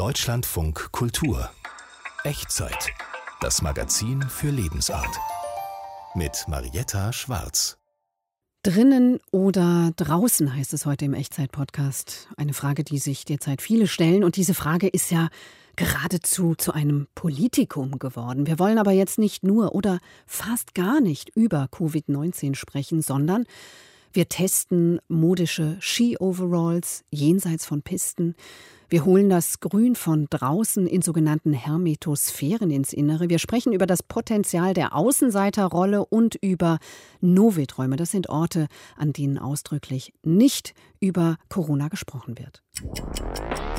Deutschlandfunk Kultur. Echtzeit. Das Magazin für Lebensart. Mit Marietta Schwarz. Drinnen oder draußen heißt es heute im Echtzeit-Podcast. Eine Frage, die sich derzeit viele stellen. Und diese Frage ist ja geradezu zu einem Politikum geworden. Wir wollen aber jetzt nicht nur oder fast gar nicht über Covid-19 sprechen, sondern wir testen modische Ski-Overalls jenseits von Pisten. Wir holen das Grün von draußen in sogenannten Hermetosphären ins Innere. Wir sprechen über das Potenzial der Außenseiterrolle und über Novid-Räume. Das sind Orte, an denen ausdrücklich nicht über Corona gesprochen wird.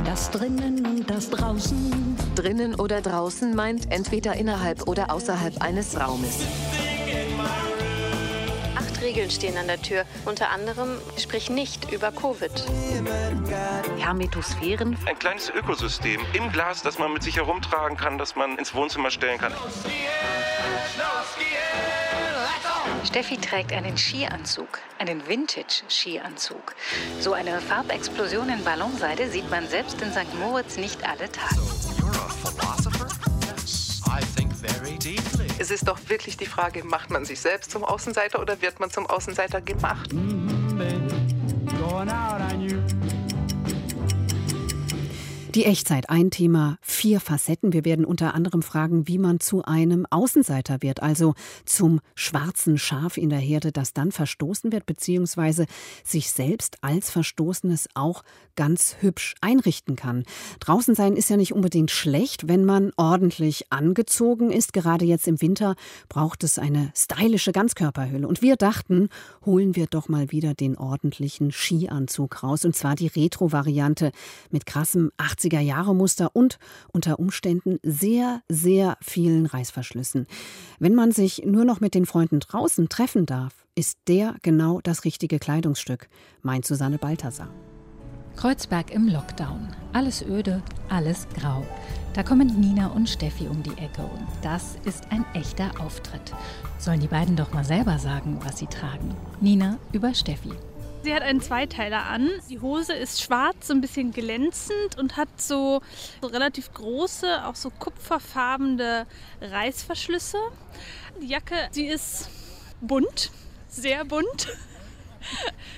Das Drinnen und das Draußen. Drinnen oder draußen meint entweder innerhalb oder außerhalb eines Raumes. Regeln stehen an der Tür. Unter anderem, sprich nicht über Covid. Hermetosphären. Ein kleines Ökosystem im Glas, das man mit sich herumtragen kann, das man ins Wohnzimmer stellen kann. Steffi trägt einen Skianzug, einen Vintage-Skianzug. So eine Farbexplosion in Ballonseide sieht man selbst in St. Moritz nicht alle Tage. Es ist doch wirklich die Frage, macht man sich selbst zum Außenseiter oder wird man zum Außenseiter gemacht? Die Echtzeit, ein Thema, 4 Facetten. Wir werden unter anderem fragen, wie man zu einem Außenseiter wird, also zum schwarzen Schaf in der Herde, das dann verstoßen wird, beziehungsweise sich selbst als Verstoßenes auch ganz hübsch einrichten kann. Draußen sein ist ja nicht unbedingt schlecht, wenn man ordentlich angezogen ist. Gerade jetzt im Winter braucht es eine stylische Ganzkörperhülle. Und wir dachten, holen wir doch mal wieder den ordentlichen Skianzug raus. Und zwar die Retro-Variante mit krassem 80er-Jahre-Muster und unter Umständen sehr, sehr vielen Reißverschlüssen. Wenn man sich nur noch mit den Freunden draußen treffen darf, ist der genau das richtige Kleidungsstück, meint Susanne Balthasar. Kreuzberg im Lockdown. Alles öde, alles grau. Da kommen Nina und Steffi um die Ecke und das ist ein echter Auftritt. Sollen die beiden doch mal selber sagen, was sie tragen. Nina über Steffi. Sie hat einen Zweiteiler an. Die Hose ist schwarz, so ein bisschen glänzend und hat so relativ große, auch so kupferfarbene Reißverschlüsse. Die Jacke, sie ist bunt, sehr bunt,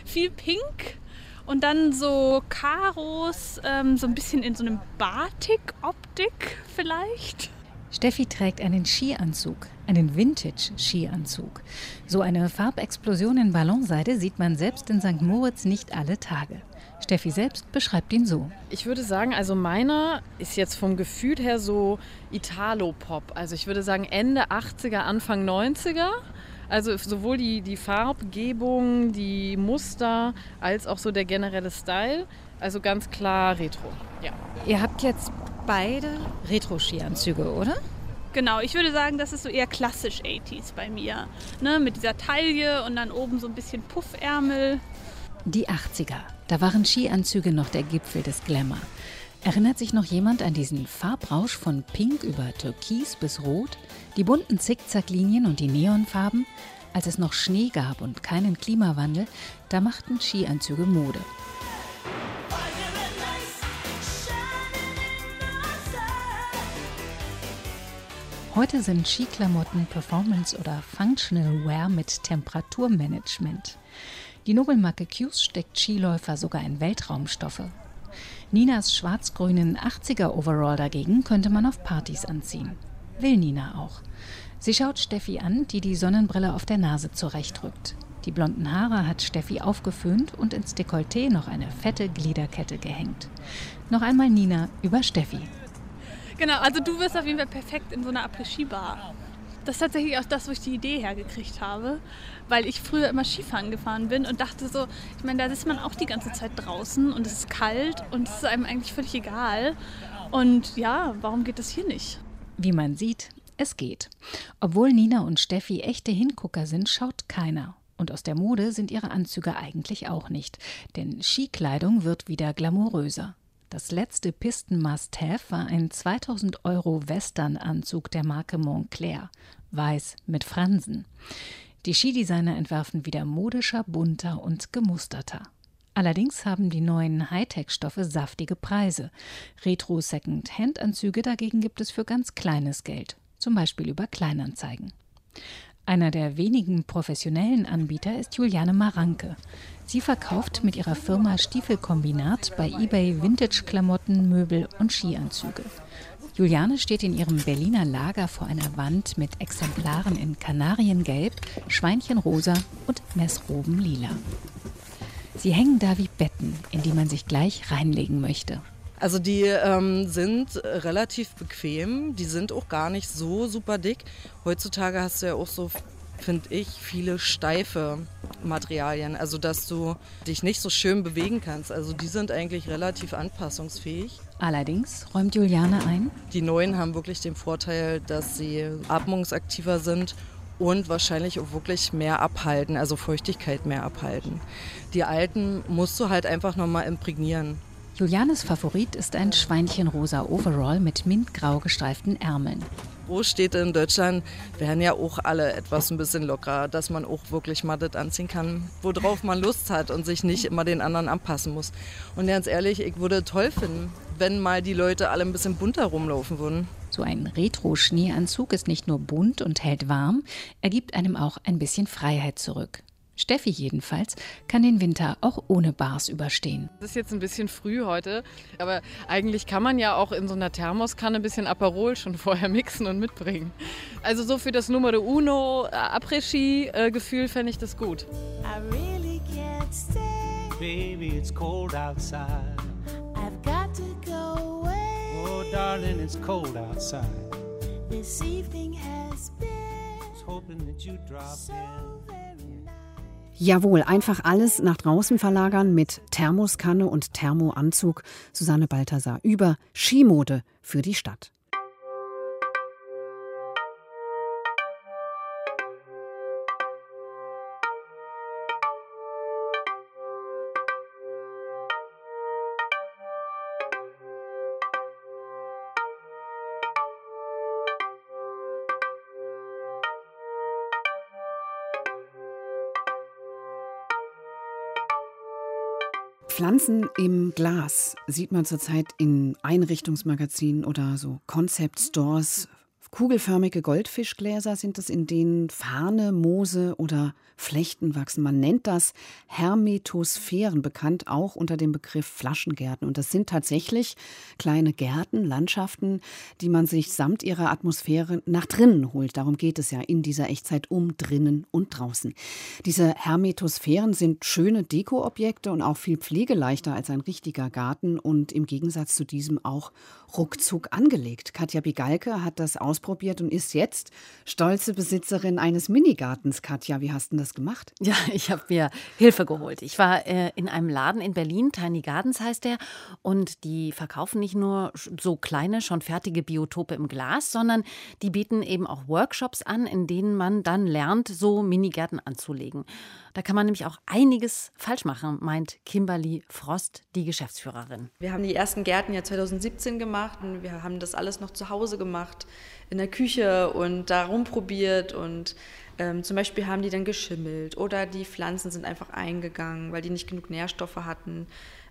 viel pink und dann so Karos, so ein bisschen in so einem Batik-Optik vielleicht. Steffi trägt einen Skianzug, einen Vintage-Skianzug. So eine Farbexplosion in Ballonseide sieht man selbst in St. Moritz nicht alle Tage. Steffi selbst beschreibt ihn so. Ich würde sagen, also meiner ist jetzt vom Gefühl her so Italo-Pop. Also ich würde sagen Ende 80er, Anfang 90er. Also sowohl die Farbgebung, die Muster, als auch so der generelle Style. Also ganz klar Retro. Ja. Ihr habt jetzt beide Retro-Skianzüge, oder? Genau, ich würde sagen, das ist so eher klassisch 80s bei mir. Ne, mit dieser Taille und dann oben so ein bisschen Puffärmel. Die 80er, da waren Skianzüge noch der Gipfel des Glamour. Erinnert sich noch jemand an diesen Farbrausch von Pink über Türkis bis Rot? Die bunten Zickzacklinien und die Neonfarben? Als es noch Schnee gab und keinen Klimawandel, da machten Skianzüge Mode. Heute sind Skiklamotten Performance- oder Functional Wear mit Temperaturmanagement. Die Nobelmarke Q's steckt Skiläufer sogar in Weltraumstoffe. Ninas schwarz-grünen 80er-Overall dagegen könnte man auf Partys anziehen. Will Nina auch. Sie schaut Steffi an, die Sonnenbrille auf der Nase zurechtrückt. Die blonden Haare hat Steffi aufgeföhnt und ins Dekolleté noch eine fette Gliederkette gehängt. Noch einmal Nina über Steffi. Genau, also du wirst auf jeden Fall perfekt in so einer Après-Ski-Bar. Das ist tatsächlich auch das, wo ich die Idee hergekriegt habe, weil ich früher immer Skifahren gefahren bin und dachte so, ich meine, da sitzt man auch die ganze Zeit draußen und es ist kalt und es ist einem eigentlich völlig egal. Und ja, warum geht das hier nicht? Wie man sieht, es geht. Obwohl Nina und Steffi echte Hingucker sind, schaut keiner. Und aus der Mode sind ihre Anzüge eigentlich auch nicht, denn Skikleidung wird wieder glamouröser. Das letzte Pisten-Must-Have war ein 2.000-Euro-Western-Anzug der Marke Montclair, weiß mit Fransen. Die Skidesigner entwarfen wieder modischer, bunter und gemusterter. Allerdings haben die neuen Hightech-Stoffe saftige Preise. Retro-Second-Hand-Anzüge dagegen gibt es für ganz kleines Geld, zum Beispiel über Kleinanzeigen. Einer der wenigen professionellen Anbieter ist Juliane Maranke. Sie verkauft mit ihrer Firma Stiefelkombinat bei eBay Vintage-Klamotten, Möbel und Skianzüge. Juliane steht in ihrem Berliner Lager vor einer Wand mit Exemplaren in Kanariengelb, Schweinchenrosa und Messrobenlila. Sie hängen da wie Betten, in die man sich gleich reinlegen möchte. Also die sind relativ bequem, die sind auch gar nicht so super dick. Heutzutage hast du ja auch so, finde ich, viele steife Materialien, also dass du dich nicht so schön bewegen kannst. Also die sind eigentlich relativ anpassungsfähig. Allerdings räumt Juliane ein: Die neuen haben wirklich den Vorteil, dass sie atmungsaktiver sind und wahrscheinlich auch wirklich mehr abhalten, also Feuchtigkeit mehr abhalten. Die alten musst du halt einfach nochmal imprägnieren. Julianes Favorit ist ein schweinchenrosa Overall mit mintgrau gestreiften Ärmeln. Wo steht in Deutschland, werden ja auch alle etwas ein bisschen lockerer, dass man auch wirklich mal das anziehen kann, worauf man Lust hat und sich nicht immer den anderen anpassen muss. Und ganz ehrlich, ich würde toll finden, wenn mal die Leute alle ein bisschen bunter rumlaufen würden. So ein Retro-Schneeanzug ist nicht nur bunt und hält warm, er gibt einem auch ein bisschen Freiheit zurück. Steffi jedenfalls kann den Winter auch ohne Bars überstehen. Es ist jetzt ein bisschen früh heute, aber eigentlich kann man ja auch in so einer Thermoskanne ein bisschen Aperol schon vorher mixen und mitbringen. Also so für das Numero Uno Après-Ski-Gefühl fände ich das gut. I really can't stay. Baby, it's cold outside. I've got to go away. Oh, darling, it's cold outside. This evening has been so very. Jawohl, einfach alles nach draußen verlagern mit Thermoskanne und Thermoanzug. Susanne Balthasar über Skimode für die Stadt. Pflanzen im Glas sieht man zurzeit in Einrichtungsmagazinen oder so Concept Stores. Kugelförmige Goldfischgläser sind es, in denen Farne, Moose oder Flechten wachsen. Man nennt das Hermetosphären, bekannt auch unter dem Begriff Flaschengärten. Und das sind tatsächlich kleine Gärten, Landschaften, die man sich samt ihrer Atmosphäre nach drinnen holt. Darum geht es ja in dieser Echtzeit um drinnen und draußen. Diese Hermetosphären sind schöne Dekoobjekte und auch viel pflegeleichter als ein richtiger Garten und im Gegensatz zu diesem auch ruckzuck angelegt. Katja Bigalke hat das ausprobiert und ist jetzt stolze Besitzerin eines Minigartens. Katja, wie hast du das gemacht? Ja, ich habe mir Hilfe geholt. Ich war in einem Laden in Berlin, Tiny Gardens heißt der, und die verkaufen nicht nur so kleine, schon fertige Biotope im Glas, sondern die bieten eben auch Workshops an, in denen man dann lernt, so Minigärten anzulegen. Da kann man nämlich auch einiges falsch machen, meint Kimberly Frost, die Geschäftsführerin. Wir haben die ersten Gärten ja 2017 gemacht und wir haben das alles noch zu Hause gemacht, in der Küche und da rumprobiert und zum Beispiel haben die dann geschimmelt oder die Pflanzen sind einfach eingegangen, weil die nicht genug Nährstoffe hatten.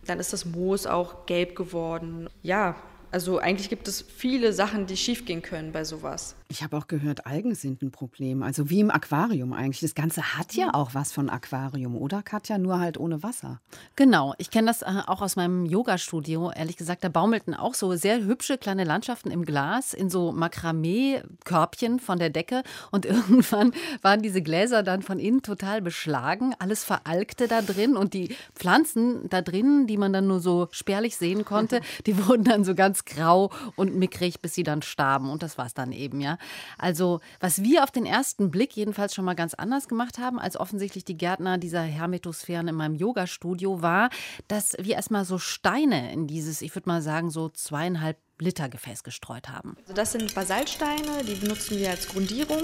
Dann ist das Moos auch gelb geworden. Ja, also eigentlich gibt es viele Sachen, die schiefgehen können bei sowas. Ich habe auch gehört, Algen sind ein Problem. Also wie im Aquarium eigentlich. Das Ganze hat ja auch was von Aquarium, oder Katja? Nur halt ohne Wasser. Genau. Ich kenne das auch aus meinem Yoga-Studio. Ehrlich gesagt, da baumelten auch so sehr hübsche kleine Landschaften im Glas in so Makramee-Körbchen von der Decke. Und irgendwann waren diese Gläser dann von innen total beschlagen. Alles veralgte da drin. Und die Pflanzen da drin, die man dann nur so spärlich sehen konnte, die wurden dann so ganz grau und mickrig, bis sie dann starben. Und das war es dann eben, ja. Also, was wir auf den ersten Blick jedenfalls schon mal ganz anders gemacht haben, als offensichtlich die Gärtner dieser Hermetosphären in meinem Yoga-Studio, war, dass wir erstmal so Steine in dieses, ich würde mal sagen, so 2,5 Liter Gefäß gestreut haben. Also das sind Basaltsteine, die benutzen wir als Grundierung,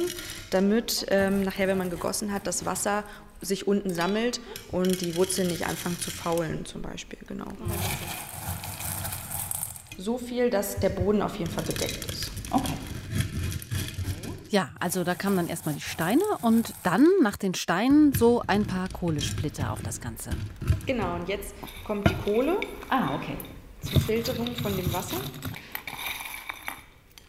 damit nachher, wenn man gegossen hat, das Wasser sich unten sammelt und die Wurzeln nicht anfangen zu faulen, zum Beispiel, genau. So viel, dass der Boden auf jeden Fall bedeckt ist. Okay. Ja, also da kamen dann erstmal die Steine und dann nach den Steinen so ein paar Kohlesplitter auf das Ganze. Genau, und jetzt kommt die Kohle zur Filterung von dem Wasser.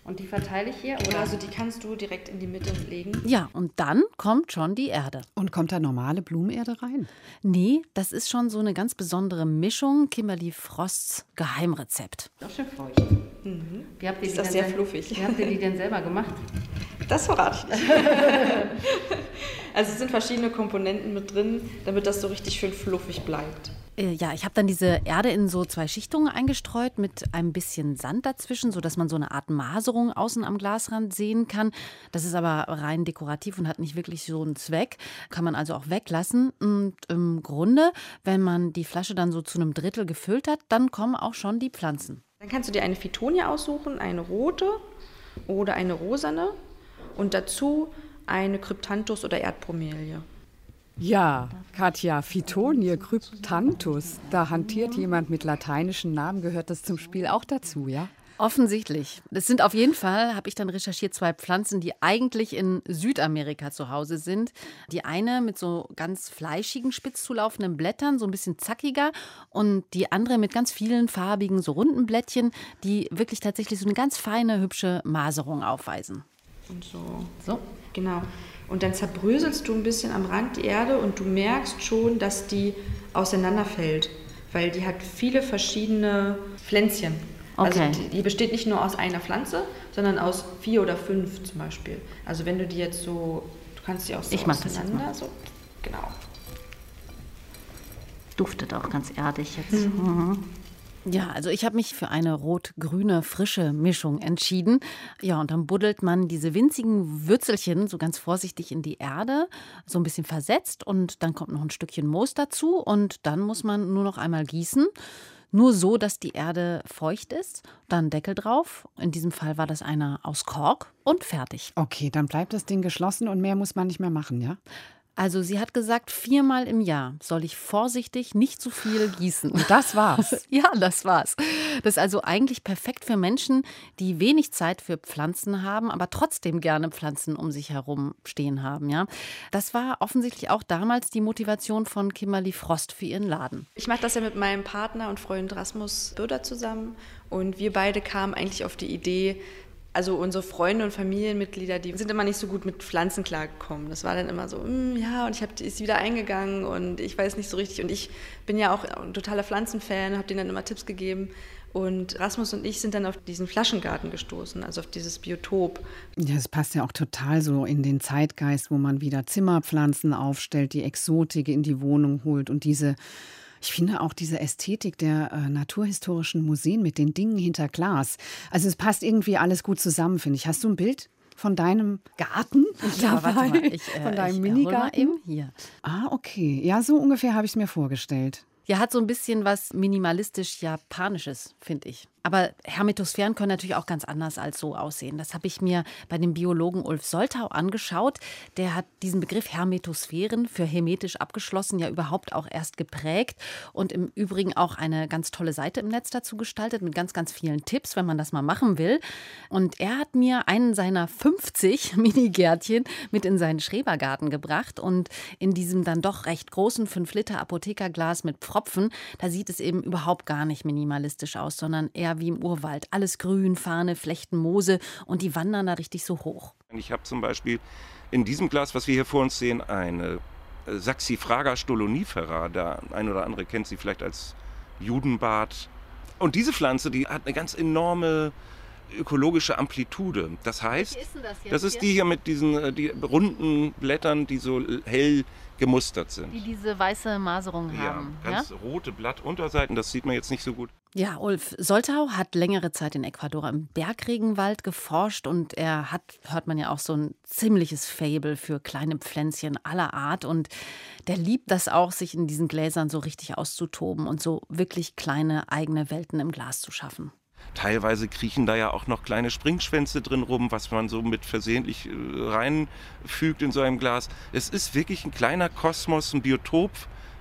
Und die verteile ich hier, oder? Also die kannst du direkt in die Mitte legen. Ja, und dann kommt schon die Erde. Und kommt da normale Blumenerde rein? Nee, das ist schon so eine ganz besondere Mischung. Kimberly Frosts Geheimrezept. Doch schön feucht. Mhm. Ist das sehr fluffig. Wie habt ihr die denn selber gemacht? Das verrate ich nicht. Also es sind verschiedene Komponenten mit drin, damit das so richtig schön fluffig bleibt. Ja, ich habe dann diese Erde in so 2 Schichtungen eingestreut mit ein bisschen Sand dazwischen, sodass man so eine Art Maserung außen am Glasrand sehen kann. Das ist aber rein dekorativ und hat nicht wirklich so einen Zweck. Kann man also auch weglassen. Und im Grunde, wenn man die Flasche dann so zu einem 1/3 gefüllt hat, dann kommen auch schon die Pflanzen. Dann kannst du dir eine Phytonia aussuchen, eine rote oder eine rosane und dazu eine Kryptantus oder Erdbromelie. Ja, Katja, Phytonia, Kryptantus, da hantiert jemand mit lateinischen Namen, gehört das zum Spiel auch dazu, ja? Offensichtlich. Das sind auf jeden Fall, habe ich dann recherchiert, 2 Pflanzen, die eigentlich in Südamerika zu Hause sind. Die eine mit so ganz fleischigen, spitz zulaufenden Blättern, so ein bisschen zackiger. Und die andere mit ganz vielen farbigen, so runden Blättchen, die wirklich tatsächlich so eine ganz feine, hübsche Maserung aufweisen. Und so. Genau. Und dann zerbröselst du ein bisschen am Rand die Erde und du merkst schon, dass die auseinanderfällt, weil die hat viele verschiedene Pflänzchen. Okay. Also die besteht nicht nur aus einer Pflanze, sondern aus 4 oder 5 zum Beispiel. Also wenn du die jetzt so, du kannst die auch so auseinander, so, genau. Duftet auch ganz erdig jetzt. Mhm. Ja, also ich habe mich für eine rot-grüne, frische Mischung entschieden. Ja, und dann buddelt man diese winzigen Würzelchen so ganz vorsichtig in die Erde, so ein bisschen versetzt und dann kommt noch ein Stückchen Moos dazu und dann muss man nur noch einmal gießen. Nur so, dass die Erde feucht ist, dann Deckel drauf. In diesem Fall war das einer aus Kork und fertig. Okay, dann bleibt das Ding geschlossen und mehr muss man nicht mehr machen, ja? Also sie hat gesagt, 4-mal im Jahr soll ich vorsichtig nicht zu viel gießen. Und das war's. Ja, das war's. Das ist also eigentlich perfekt für Menschen, die wenig Zeit für Pflanzen haben, aber trotzdem gerne Pflanzen um sich herum stehen haben. Ja? Das war offensichtlich auch damals die Motivation von Kimberly Frost für ihren Laden. Ich mache das ja mit meinem Partner und Freund Rasmus Bürder zusammen. Und wir beide kamen eigentlich auf die Idee, also unsere Freunde und Familienmitglieder, die sind immer nicht so gut mit Pflanzen klargekommen. Das war dann immer so, ja, und ist wieder eingegangen und ich weiß nicht so richtig. Und ich bin ja auch ein totaler Pflanzenfan, habe denen dann immer Tipps gegeben. Und Rasmus und ich sind dann auf diesen Flaschengarten gestoßen, also auf dieses Biotop. Ja, das passt ja auch total so in den Zeitgeist, wo man wieder Zimmerpflanzen aufstellt, die Exotik in die Wohnung holt und diese... Ich finde auch diese Ästhetik der naturhistorischen Museen mit den Dingen hinter Glas. Also es passt irgendwie alles gut zusammen, finde ich. Hast du ein Bild von deinem Garten? Ja, warte mal. Von deinem Minigarten? Eben hier. Ah, okay. Ja, so ungefähr habe ich es mir vorgestellt. Ja, hat so ein bisschen was minimalistisch-japanisches, finde ich. Aber Hermetosphären können natürlich auch ganz anders als so aussehen. Das habe ich mir bei dem Biologen Ulf Soltau angeschaut. Der hat diesen Begriff Hermetosphären für hermetisch abgeschlossen ja überhaupt auch erst geprägt und im Übrigen auch eine ganz tolle Seite im Netz dazu gestaltet mit ganz, ganz vielen Tipps, wenn man das mal machen will. Und er hat mir einen seiner 50 Minigärtchen mit in seinen Schrebergarten gebracht und in diesem dann doch recht großen 5-Liter Apothekerglas mit Pfropfen, da sieht es eben überhaupt gar nicht minimalistisch aus, sondern eher wie im Urwald. Alles grün, Farne, Flechten, Moose und die wandern da richtig so hoch. Ich habe zum Beispiel in diesem Glas, was wir hier vor uns sehen, eine Saxifraga stolonifera. Der ein oder andere kennt sie vielleicht als Judenbart. Und diese Pflanze, die hat eine ganz enorme ökologische Amplitude. Das heißt, das ist die hier mit diesen die runden Blättern, die so hell gemustert sind. Die diese weiße Maserung haben. Ja, ganz rote Blattunterseiten, das sieht man jetzt nicht so gut. Ja, Ulf Soltau hat längere Zeit in Ecuador im Bergregenwald geforscht und er hat, hört man ja auch, so ein ziemliches Faible für kleine Pflänzchen aller Art und der liebt das auch, sich in diesen Gläsern so richtig auszutoben und so wirklich kleine eigene Welten im Glas zu schaffen. Teilweise kriechen da ja auch noch kleine Springschwänze drin rum, was man so mit versehentlich reinfügt in so einem Glas. Es ist wirklich ein kleiner Kosmos, ein Biotop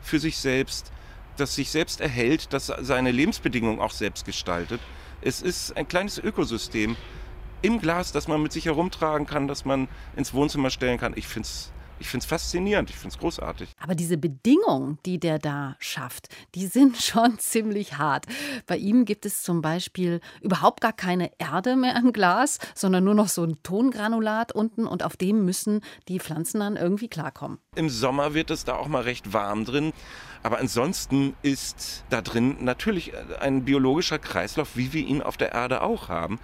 für sich selbst, das sich selbst erhält, das seine Lebensbedingungen auch selbst gestaltet. Es ist ein kleines Ökosystem, im Glas, das man mit sich herumtragen kann, das man ins Wohnzimmer stellen kann. Ich finde es faszinierend, ich finde es großartig. Aber diese Bedingungen, die der da schafft, die sind schon ziemlich hart. Bei ihm gibt es zum Beispiel überhaupt gar keine Erde mehr im Glas, sondern nur noch so ein Tongranulat unten, und auf dem müssen die Pflanzen dann irgendwie klarkommen. Im Sommer wird es da auch mal recht warm drin, aber ansonsten ist da drin natürlich ein biologischer Kreislauf, wie wir ihn auf der Erde auch haben,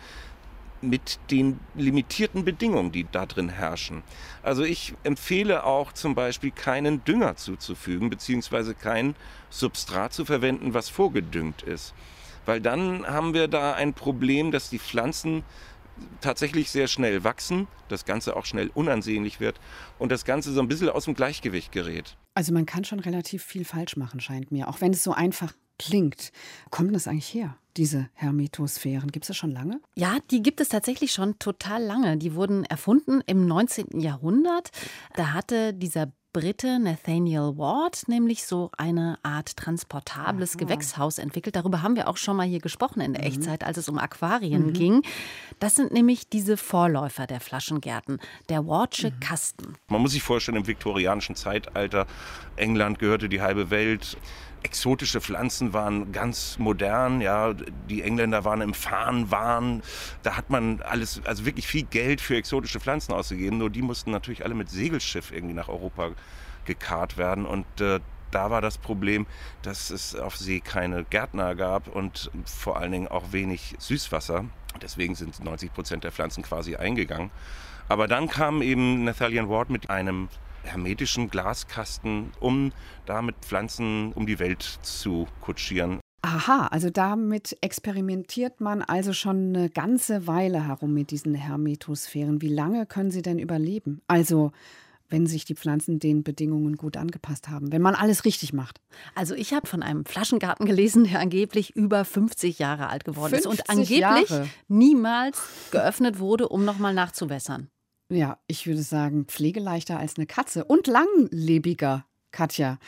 mit den limitierten Bedingungen, die da drin herrschen. Also ich empfehle auch zum Beispiel, keinen Dünger zuzufügen, beziehungsweise kein Substrat zu verwenden, was vorgedüngt ist. Weil dann haben wir da ein Problem, dass die Pflanzen tatsächlich sehr schnell wachsen, das Ganze auch schnell unansehnlich wird und das Ganze so ein bisschen aus dem Gleichgewicht gerät. Also man kann schon relativ viel falsch machen, scheint mir, auch wenn es so einfach klingt. Wo kommt das eigentlich her, diese Hermetosphären? Gibt es das schon lange? Ja, die gibt es tatsächlich schon total lange. Die wurden erfunden im 19. Jahrhundert. Da hatte dieser Brite Nathaniel Ward nämlich so eine Art transportables Gewächshaus entwickelt. Darüber haben wir auch schon mal hier gesprochen in der Echtzeit, als es um Aquarien ging. Das sind nämlich diese Vorläufer der Flaschengärten, der Wardsche Kasten. Man muss sich vorstellen, im viktorianischen Zeitalter, England gehörte die halbe Welt. Exotische Pflanzen waren ganz modern, ja, die Engländer waren im Farnwahn, da hat man alles, also wirklich viel Geld für exotische Pflanzen ausgegeben, nur die mussten natürlich alle mit Segelschiff irgendwie nach Europa gekarrt werden, und da war das Problem, dass es auf See keine Gärtner gab und vor allen Dingen auch wenig Süßwasser, deswegen sind 90% der Pflanzen quasi eingegangen, aber dann kam eben Nathaniel Ward mit einem hermetischen Glaskasten, um damit Pflanzen um die Welt zu kutschieren. Aha, also damit experimentiert man also schon eine ganze Weile herum mit diesen Hermetosphären. Wie lange können sie denn überleben? Also wenn sich die Pflanzen den Bedingungen gut angepasst haben, wenn man alles richtig macht. Also ich habe von einem Flaschengarten gelesen, der angeblich über 50 Jahre alt geworden ist und angeblich niemals geöffnet wurde, um nochmal nachzuwässern. Ja, ich würde sagen, pflegeleichter als eine Katze und langlebiger, Katja.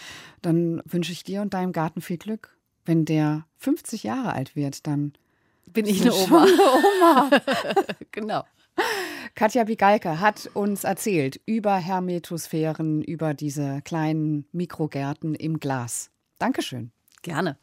Dann wünsche ich dir und deinem Garten viel Glück. Wenn der 50 Jahre alt wird, dann bin ich eine Oma. Genau. Katja Bigalke hat uns erzählt über Hermetosphären, über diese kleinen Mikrogärten im Glas. Dankeschön. Gerne.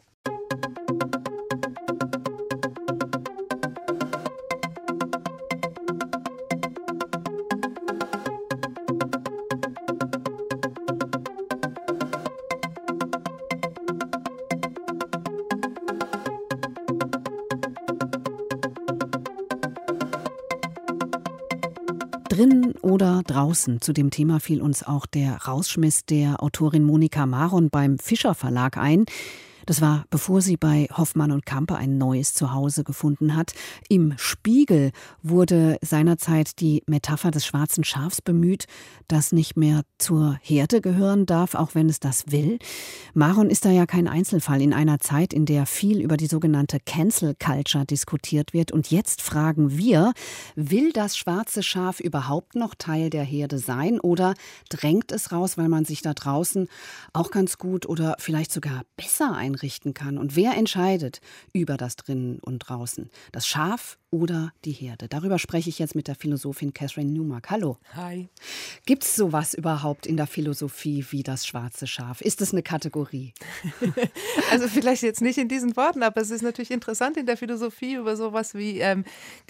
Drinnen oder draußen, zu dem Thema fiel uns auch der Rausschmiss der Autorin Monika Maron beim Fischer Verlag ein. Das war, bevor sie bei Hoffmann und Campe ein neues Zuhause gefunden hat. Im Spiegel wurde seinerzeit die Metapher des schwarzen Schafs bemüht, das nicht mehr zur Herde gehören darf, auch wenn es das will. Maron ist da ja kein Einzelfall in einer Zeit, in der viel über die sogenannte Cancel Culture diskutiert wird. Und jetzt fragen wir, will das schwarze Schaf überhaupt noch Teil der Herde sein oder drängt es raus, weil man sich da draußen auch ganz gut oder vielleicht sogar besser einstellt? Richten kann. Und wer entscheidet über das Drinnen und Draußen? Das Schaf oder die Herde? Darüber spreche ich jetzt mit der Philosophin Catherine Newmark. Hallo. Hi. Gibt es sowas überhaupt in der Philosophie wie das schwarze Schaf? Ist es eine Kategorie? Also vielleicht jetzt nicht in diesen Worten, aber es ist natürlich interessant, in der Philosophie über sowas wie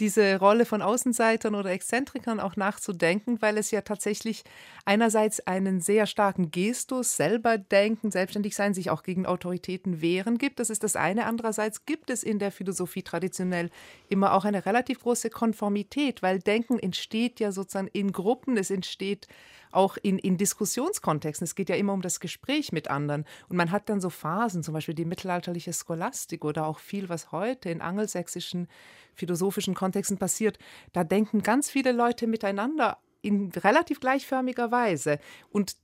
diese Rolle von Außenseitern oder Exzentrikern auch nachzudenken, weil es ja tatsächlich einerseits einen sehr starken Gestus, selber denken, selbstständig sein, sich auch gegen Autoritäten Wehren gibt. Das ist das eine. Andererseits gibt es in der Philosophie traditionell immer auch eine relativ große Konformität, weil Denken entsteht ja sozusagen in Gruppen, es entsteht auch in Diskussionskontexten. Es geht ja immer um das Gespräch mit anderen. Und man hat dann so Phasen, zum Beispiel die mittelalterliche Scholastik oder auch viel, was heute in angelsächsischen philosophischen Kontexten passiert. Da denken ganz viele Leute miteinander in relativ gleichförmiger Weise. Und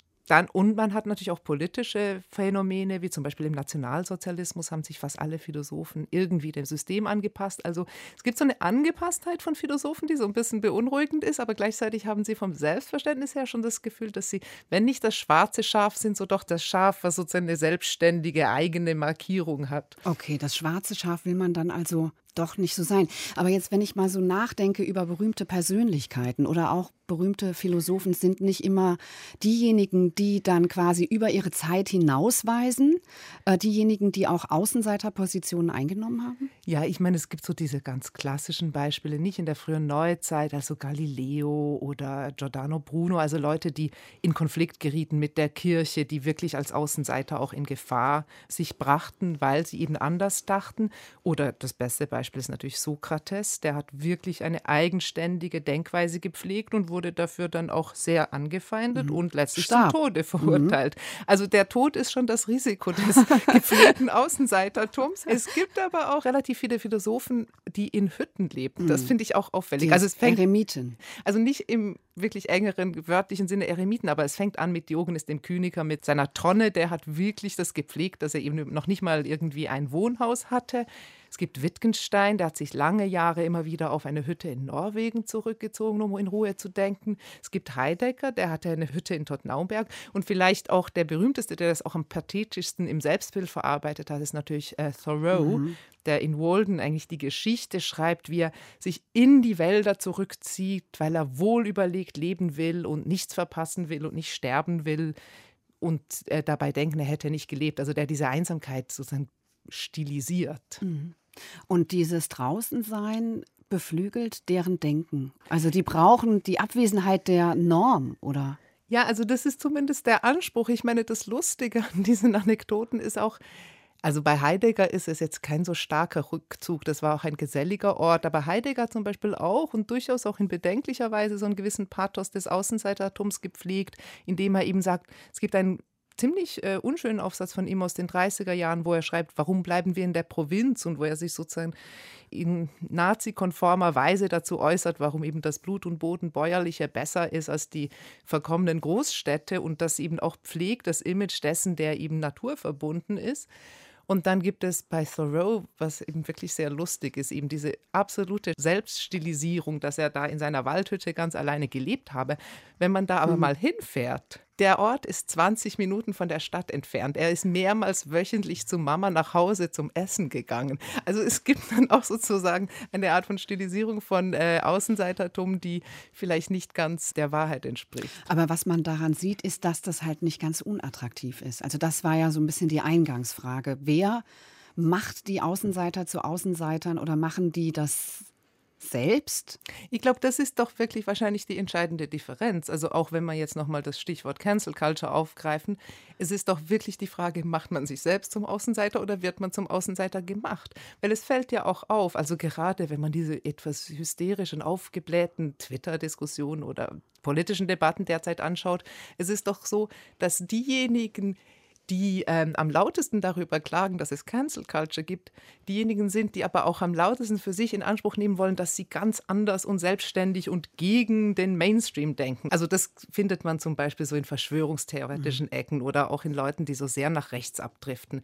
man hat natürlich auch politische Phänomene, wie zum Beispiel im Nationalsozialismus haben sich fast alle Philosophen irgendwie dem System angepasst. Also es gibt so eine Angepasstheit von Philosophen, die so ein bisschen beunruhigend ist, aber gleichzeitig haben sie vom Selbstverständnis her schon das Gefühl, dass sie, wenn nicht das schwarze Schaf sind, so doch das Schaf, was sozusagen eine selbstständige eigene Markierung hat. Okay, das schwarze Schaf will man dann also doch nicht so sein. Aber jetzt, wenn ich mal so nachdenke über berühmte Persönlichkeiten oder auch berühmte Philosophen, sind nicht immer diejenigen, die dann quasi über ihre Zeit hinausweisen, diejenigen, die auch Außenseiterpositionen eingenommen haben? Ja, ich meine, es gibt so diese ganz klassischen Beispiele, nicht in der frühen Neuzeit, also Galileo oder Giordano Bruno, also Leute, die in Konflikt gerieten mit der Kirche, die wirklich als Außenseiter auch in Gefahr sich brachten, weil sie eben anders dachten. Oder das beste Beispiel ist natürlich Sokrates, der hat wirklich eine eigenständige Denkweise gepflegt und wurde dafür dann auch sehr angefeindet und letztlich zum Tode verurteilt. Also der Tod ist schon das Risiko des gepflegten Außenseitertums. Es gibt aber auch relativ viele Philosophen, die in Hütten leben. Das finde ich auch auffällig. Also es fängt, Eremiten. Also nicht im wirklich engeren wörtlichen Sinne Eremiten, aber es fängt an mit Diogenes dem Kyniker mit seiner Tonne. Der hat wirklich das gepflegt, dass er eben noch nicht mal irgendwie ein Wohnhaus hatte. Es gibt Wittgenstein, der hat sich lange Jahre immer wieder auf eine Hütte in Norwegen zurückgezogen, um in Ruhe zu denken. Es gibt Heidegger, der hatte eine Hütte in Todtnaumberg. Und vielleicht auch der berühmteste, der das auch am pathetischsten im Selbstbild verarbeitet hat, ist natürlich Thoreau, der in Walden eigentlich die Geschichte schreibt, wie er sich in die Wälder zurückzieht, weil er wohlüberlegt leben will und nichts verpassen will und nicht sterben will und dabei denken, er hätte nicht gelebt. Also der diese Einsamkeit sozusagen stilisiert. Und dieses Draußensein beflügelt deren Denken. Also die brauchen die Abwesenheit der Norm, oder? Ja, also das ist zumindest der Anspruch. Ich meine, das Lustige an diesen Anekdoten ist auch, also bei Heidegger ist es jetzt kein so starker Rückzug, das war auch ein geselliger Ort, aber Heidegger zum Beispiel auch und durchaus auch in bedenklicher Weise so einen gewissen Pathos des Außenseitertums gepflegt, indem er eben sagt, es gibt einen ziemlich unschönen Aufsatz von ihm aus den 30er Jahren, wo er schreibt, warum bleiben wir in der Provinz, und wo er sich sozusagen in nazi-konformer Weise dazu äußert, warum eben das Blut und Boden bäuerlicher besser ist als die verkommenen Großstädte und das eben auch pflegt, das Image dessen, der eben naturverbunden ist. Und dann gibt es bei Thoreau, was eben wirklich sehr lustig ist, eben diese absolute Selbststilisierung, dass er da in seiner Waldhütte ganz alleine gelebt habe. Wenn man da aber mal hinfährt, der Ort ist 20 Minuten von der Stadt entfernt. Er ist mehrmals wöchentlich zu Mama nach Hause zum Essen gegangen. Also es gibt dann auch sozusagen eine Art von Stilisierung von Außenseitertum, die vielleicht nicht ganz der Wahrheit entspricht. Aber was man daran sieht, ist, dass das halt nicht ganz unattraktiv ist. Also das war ja so ein bisschen die Eingangsfrage. Wer macht die Außenseiter zu Außenseitern oder machen die das selbst? Ich glaube, das ist doch wirklich wahrscheinlich die entscheidende Differenz. Also auch wenn man jetzt nochmal das Stichwort Cancel Culture aufgreifen, es ist doch wirklich die Frage, macht man sich selbst zum Außenseiter oder wird man zum Außenseiter gemacht? Weil es fällt ja auch auf, also gerade wenn man diese etwas hysterischen, aufgeblähten Twitter-Diskussionen oder politischen Debatten derzeit anschaut, es ist doch so, dass diejenigen, die am lautesten darüber klagen, dass es Cancel Culture gibt, diejenigen sind, die aber auch am lautesten für sich in Anspruch nehmen wollen, dass sie ganz anders und selbstständig und gegen den Mainstream denken. Also das findet man zum Beispiel so in verschwörungstheoretischen Ecken oder auch in Leuten, die so sehr nach rechts abdriften.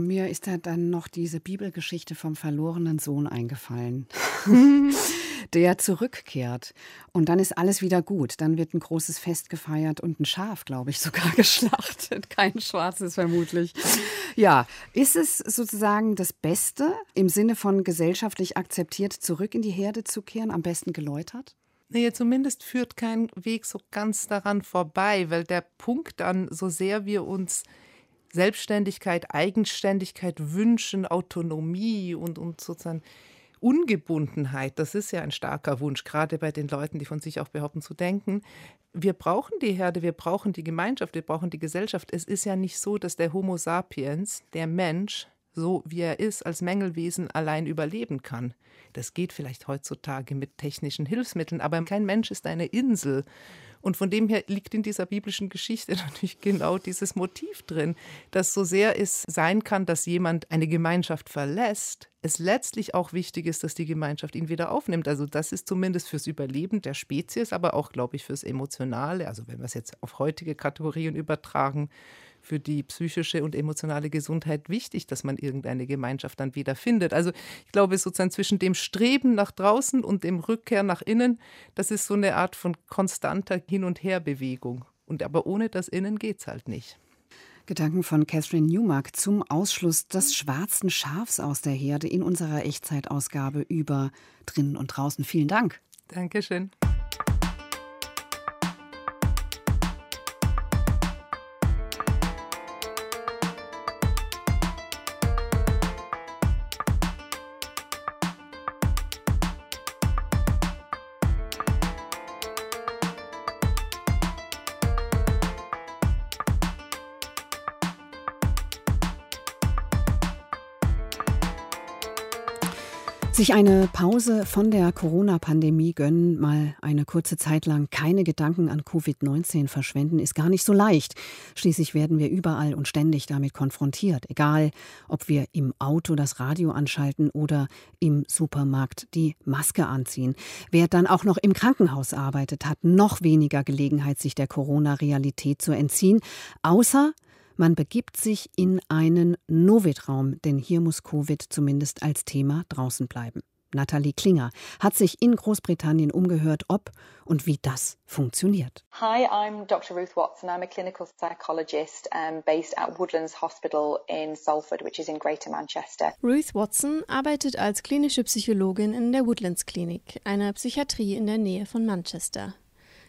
Mir ist da dann noch diese Bibelgeschichte vom verlorenen Sohn eingefallen, der zurückkehrt. Und dann ist alles wieder gut. Dann wird ein großes Fest gefeiert und ein Schaf, glaube ich, sogar geschlachtet. Kein schwarzes vermutlich. Ja, ist es sozusagen das Beste, im Sinne von gesellschaftlich akzeptiert, zurück in die Herde zu kehren, am besten geläutert? Naja, zumindest führt kein Weg so ganz daran vorbei, weil der Punkt dann, so sehr wir uns Selbstständigkeit, Eigenständigkeit wünschen, Autonomie und sozusagen Ungebundenheit, das ist ja ein starker Wunsch, gerade bei den Leuten, die von sich auch behaupten zu denken. Wir brauchen die Herde, wir brauchen die Gemeinschaft, wir brauchen die Gesellschaft. Es ist ja nicht so, dass der Homo sapiens, der Mensch, so wie er ist, als Mängelwesen allein überleben kann. Das geht vielleicht heutzutage mit technischen Hilfsmitteln, aber kein Mensch ist eine Insel. Und von dem her liegt in dieser biblischen Geschichte natürlich genau dieses Motiv drin, dass so sehr es sein kann, dass jemand eine Gemeinschaft verlässt, es letztlich auch wichtig ist, dass die Gemeinschaft ihn wieder aufnimmt. Also das ist zumindest fürs Überleben der Spezies, aber auch, glaube ich, fürs Emotionale, also wenn wir es jetzt auf heutige Kategorien übertragen, für die psychische und emotionale Gesundheit wichtig, dass man irgendeine Gemeinschaft dann wieder findet. Also ich glaube, sozusagen zwischen dem Streben nach draußen und dem Rückkehr nach innen, das ist so eine Art von konstanter Hin- und Herbewegung. Und aber ohne das Innen geht es halt nicht. Gedanken von Catherine Newmark zum Ausschluss des schwarzen Schafs aus der Herde in unserer Echtzeitausgabe über Drinnen und Draußen. Vielen Dank. Dankeschön. Sich eine Pause von der Corona-Pandemie gönnen, mal eine kurze Zeit lang keine Gedanken an Covid-19 verschwenden, ist gar nicht so leicht. Schließlich werden wir überall und ständig damit konfrontiert. Egal, ob wir im Auto das Radio anschalten oder im Supermarkt die Maske anziehen. Wer dann auch noch im Krankenhaus arbeitet, hat noch weniger Gelegenheit, sich der Corona-Realität zu entziehen. Außer man begibt sich in einen Novid-Raum, denn hier muss Covid zumindest als Thema draußen bleiben. Nathalie Klinger hat sich in Großbritannien umgehört, ob und wie das funktioniert. Hi, I'm Dr. Ruth Watson. I'm a clinical psychologist based at Woodlands Hospital in Salford, which is in Greater Manchester. Ruth Watson arbeitet als klinische Psychologin in der Woodlands Klinik, einer Psychiatrie in der Nähe von Manchester.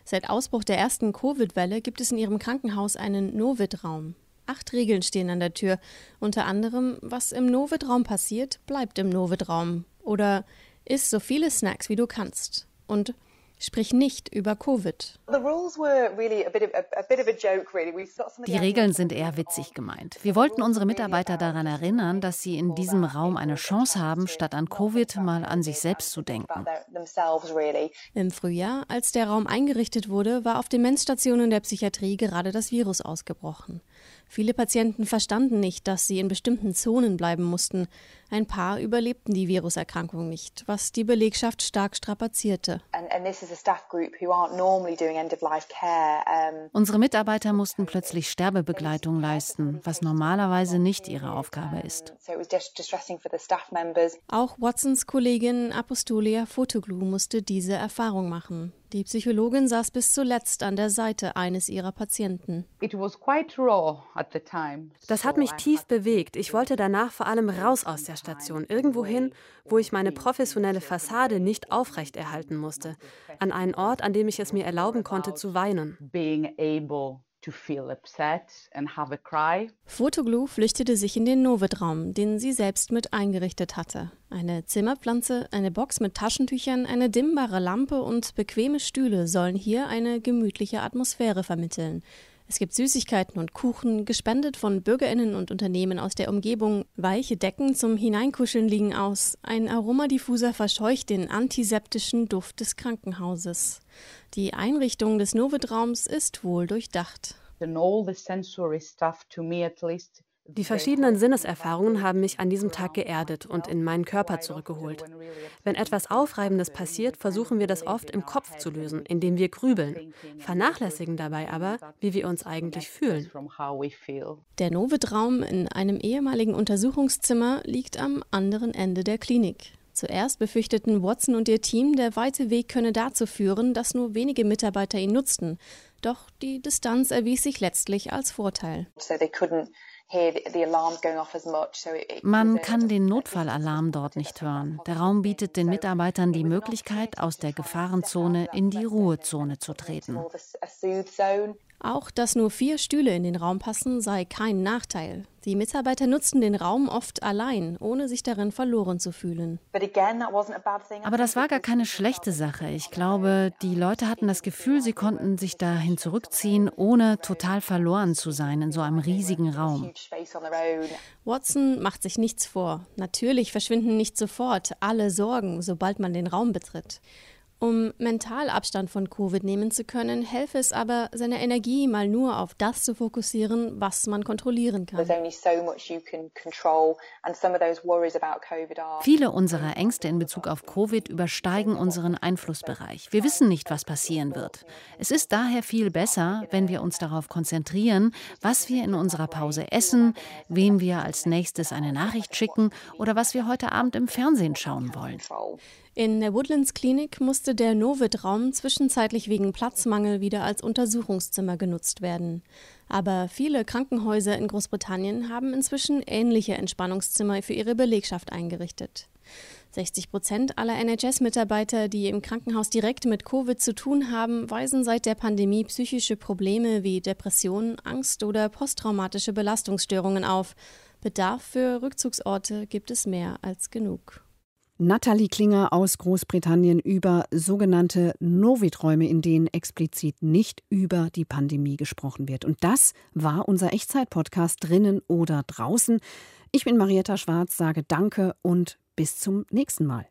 Seit Ausbruch der ersten Covid-Welle gibt es in ihrem Krankenhaus einen Novid-Raum. 8 Regeln stehen an der Tür. Unter anderem, was im Novid-Raum passiert, bleibt im Novid-Raum. Oder isst so viele Snacks, wie du kannst. Und sprich nicht über Covid. Die Regeln sind eher witzig gemeint. Wir wollten unsere Mitarbeiter daran erinnern, dass sie in diesem Raum eine Chance haben, statt an Covid mal an sich selbst zu denken. Im Frühjahr, als der Raum eingerichtet wurde, war auf Demenzstationen der Psychiatrie gerade das Virus ausgebrochen. Viele Patienten verstanden nicht, dass sie in bestimmten Zonen bleiben mussten. Ein paar überlebten die Viruserkrankung nicht, was die Belegschaft stark strapazierte. Unsere Mitarbeiter mussten plötzlich Sterbebegleitung leisten, was normalerweise nicht ihre Aufgabe ist. Auch Watsons Kollegin Apostolia Fotoglou musste diese Erfahrung machen. Die Psychologin saß bis zuletzt an der Seite eines ihrer Patienten. Das hat mich tief bewegt. Ich wollte danach vor allem raus aus der Station, irgendwo hin, wo ich meine professionelle Fassade nicht aufrechterhalten musste. An einen Ort, an dem ich es mir erlauben konnte, zu weinen. Fotoglou flüchtete sich in den Novid-Raum, den sie selbst mit eingerichtet hatte. Eine Zimmerpflanze, eine Box mit Taschentüchern, eine dimmbare Lampe und bequeme Stühle sollen hier eine gemütliche Atmosphäre vermitteln. Es gibt Süßigkeiten und Kuchen, gespendet von BürgerInnen und Unternehmen aus der Umgebung. Weiche Decken zum Hineinkuscheln liegen aus. Ein Aromadiffuser verscheucht den antiseptischen Duft des Krankenhauses. Die Einrichtung des Novid-Raums ist wohl durchdacht. Die verschiedenen Sinneserfahrungen haben mich an diesem Tag geerdet und in meinen Körper zurückgeholt. Wenn etwas Aufreibendes passiert, versuchen wir das oft im Kopf zu lösen, indem wir grübeln, vernachlässigen dabei aber, wie wir uns eigentlich fühlen. Der Novid-Raum in einem ehemaligen Untersuchungszimmer liegt am anderen Ende der Klinik. Zuerst befürchteten Watson und ihr Team, der weite Weg könne dazu führen, dass nur wenige Mitarbeiter ihn nutzten. Doch die Distanz erwies sich letztlich als Vorteil. Man kann den Notfallalarm dort nicht hören. Der Raum bietet den Mitarbeitern die Möglichkeit, aus der Gefahrenzone in die Ruhezone zu treten. Auch, dass nur 4 Stühle in den Raum passen, sei kein Nachteil. Die Mitarbeiter nutzten den Raum oft allein, ohne sich darin verloren zu fühlen. Aber das war gar keine schlechte Sache. Ich glaube, die Leute hatten das Gefühl, sie konnten sich dahin zurückziehen, ohne total verloren zu sein in so einem riesigen Raum. Watson macht sich nichts vor. Natürlich verschwinden nicht sofort alle Sorgen, sobald man den Raum betritt. Um mental Abstand von Covid nehmen zu können, helfe es aber, seine Energie mal nur auf das zu fokussieren, was man kontrollieren kann. Viele unserer Ängste in Bezug auf Covid übersteigen unseren Einflussbereich. Wir wissen nicht, was passieren wird. Es ist daher viel besser, wenn wir uns darauf konzentrieren, was wir in unserer Pause essen, wem wir als nächstes eine Nachricht schicken oder was wir heute Abend im Fernsehen schauen wollen. In der Woodlands-Klinik musste der Novid-Raum zwischenzeitlich wegen Platzmangel wieder als Untersuchungszimmer genutzt werden. Aber viele Krankenhäuser in Großbritannien haben inzwischen ähnliche Entspannungszimmer für ihre Belegschaft eingerichtet. 60% aller NHS-Mitarbeiter, die im Krankenhaus direkt mit Covid zu tun haben, weisen seit der Pandemie psychische Probleme wie Depressionen, Angst oder posttraumatische Belastungsstörungen auf. Bedarf für Rückzugsorte gibt es mehr als genug. Nathalie Klinger aus Großbritannien über sogenannte Novid-Räume, in denen explizit nicht über die Pandemie gesprochen wird. Und das war unser Echtzeit-Podcast drinnen oder draußen. Ich bin Marietta Schwarz, sage Danke und bis zum nächsten Mal.